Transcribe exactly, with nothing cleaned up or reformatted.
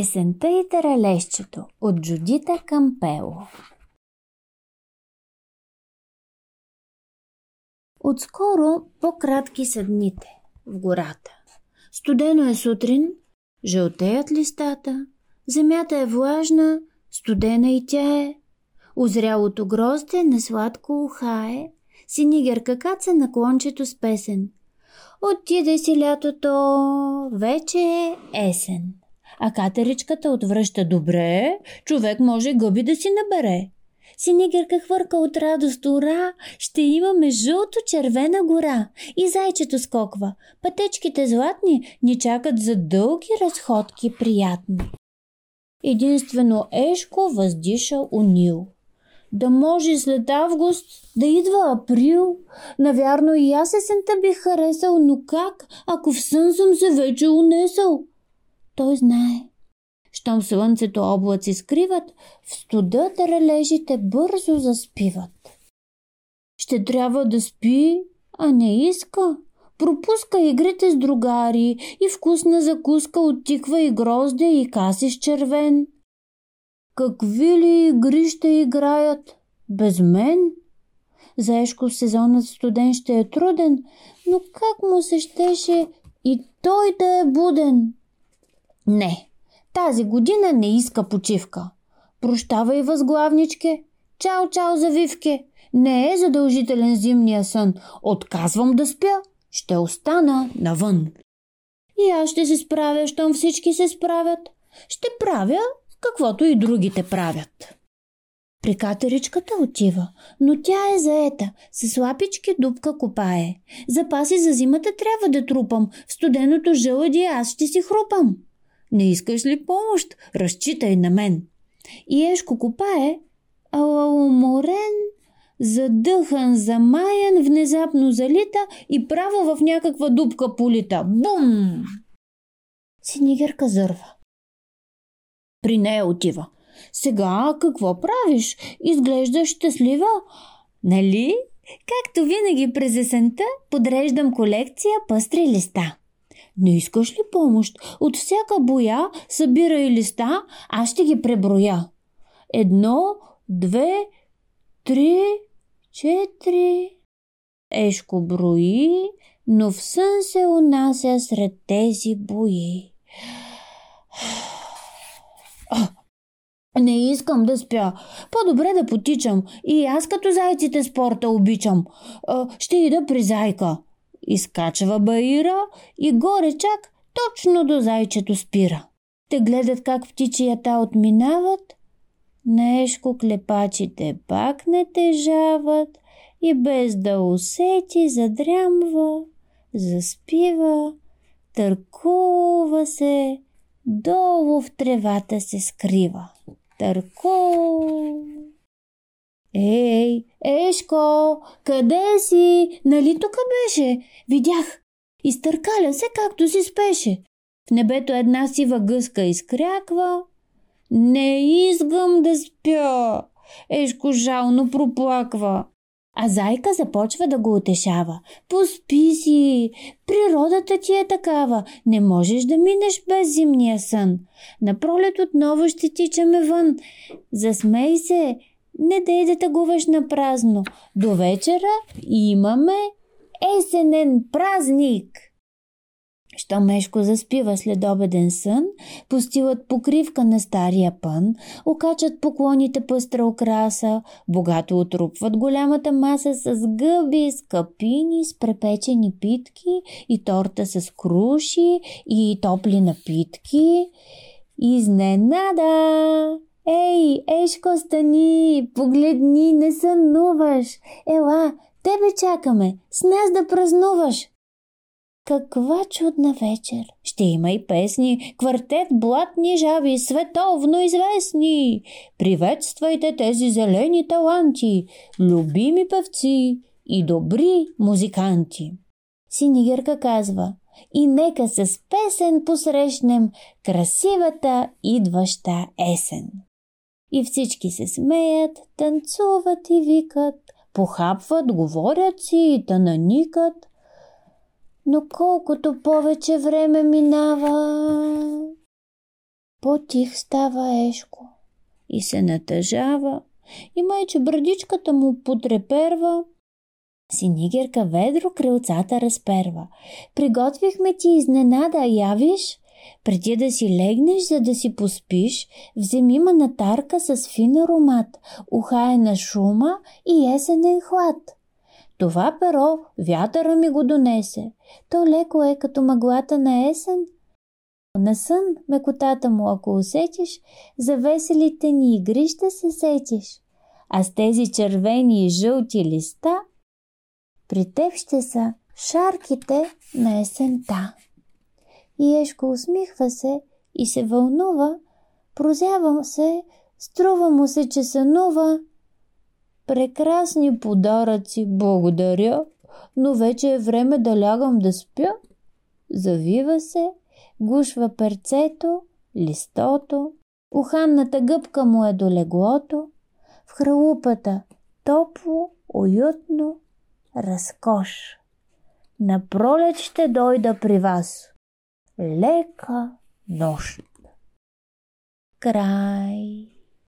Есента и таралещето от Джудита Кампело. Отскоро по-кратки са дните в гората. Студено е сутрин, жълтеят листата, земята е влажна, студена и тя е. Озрялото грозде на сладко ухае, синигерка каца на клончето с песен. Отиде си лятото, вече е есен. А катеричката отвръща: добре, човек може гъби да си набере. Синигерка хвърка от радост: ура, ще имаме жълто-червена гора. И зайчето скоква: пътечките златни ни чакат за дълги разходки приятни. Единствено Ешко въздиша унил: да може след август да идва април. Навярно и аз есента бих харесал, но как, ако в сън съм се вече унесъл? Той знае. Щом слънцето облаци скриват, в студа таралежите бързо заспиват. Ще трябва да спи, а не иска. Пропуска игрите с другари и вкусна закуска от тиква и грозде и каси с червен. Какви ли игри ще играят без мен? За Ешко сезонът студен ще е труден, но как му се щеше и той да е буден? Не, тази година не иска почивка. Прощавай, възглавничке, чао-чао завивке. Не е задължителен зимния сън. Отказвам да спя, ще остана навън. И аз ще се справя, щом всички се справят. Ще правя каквото и другите правят. При катеричката отива, но тя е заета, с лапички дупка копае. Запаси за зимата трябва да трупам, в студеното жълъди аз ще си хрупам. Не искаш ли помощ? Разчитай на мен. И Ешко копае, ала уморен, задъхан, замаян, внезапно залита и право в някаква дупка полита. Бум! Синигерка зърва. При нея отива: сега какво правиш? Изглеждаш щастлива. Нали? Както винаги през есента подреждам колекция пъстри листа. Не искаш ли помощ? От всяка боя събирай листа, аз ще ги преброя. Едно, две, три, четири. Ешко брои, но в сън се унася сред тези бои. Не искам да спя. По-добре да потичам. И аз като зайците спорта обичам. А, ще ида при зайка. Изкачва баира и горе чак точно до зайчето спира. Те гледат как птичията отминават. На Ешко клепачите пак не тежават и без да усети задрямва, заспива, търкува се, долу в тревата се скрива. Търкува. Ей, Ешко, къде си? Нали тук беше? Видях. Изтъркаля се както си спеше. В небето една сива гъска изкряква. Не искам да спя. Ешко жално проплаква. А зайка започва да го утешава: поспи си, природата ти е такава, не можеш да минеш без зимния сън. На пролет отново ще тичаме вън. Засмей се, не дей да тъгуваш на празно. До вечера имаме есенен празник. Щом Ешко заспива след обеден сън, постилат покривка на стария пън, окачат поклоните пъстра украса, богато отрупват голямата маса с гъби, с капини, с препечени питки и торта с круши и топли напитки. Изненада! Ей, Ешко, стани, погледни, не сънуваш. Ела, тебе чакаме, с нас да празнуваш. Каква чудна вечер! Ще има и песни, квартет, блатни жаби, световно известни. Приветствайте тези зелени таланти, любими певци и добри музиканти. Синигерка казва: и нека с песен посрещнем красивата идваща есен. И всички се смеят, танцуват и викат, похапват, говорят си и тананикат. Но колкото повече време минава, По-тих става Ешко и се натъжава, и май, че брадичката му потреперва. Синигерка ведро крилцата разперва. Приготвихме ти изненада, явиш? Преди да си легнеш, за да си поспиш, вземи манатарка с фин аромат, ухаена шума и есенен хлад. Това перо вятъра ми го донесе. То леко е като мъглата на есен. На сън мекотата му, ако усетиш, за веселите ни игри ще се сетиш. А с тези червени и жълти листа при теб ще са шарките на есента. И Ешко усмихва се и се вълнува, прозява се, струва му се, че сънува. Прекрасни подаръци, благодаря, но вече е време да лягам да спя. Завива се, гушва перцето, листото, уханната гъбка му е до леглото. В хралупата топло, уютно, разкош. На пролет ще дойда при вас. Лека нощ. Край.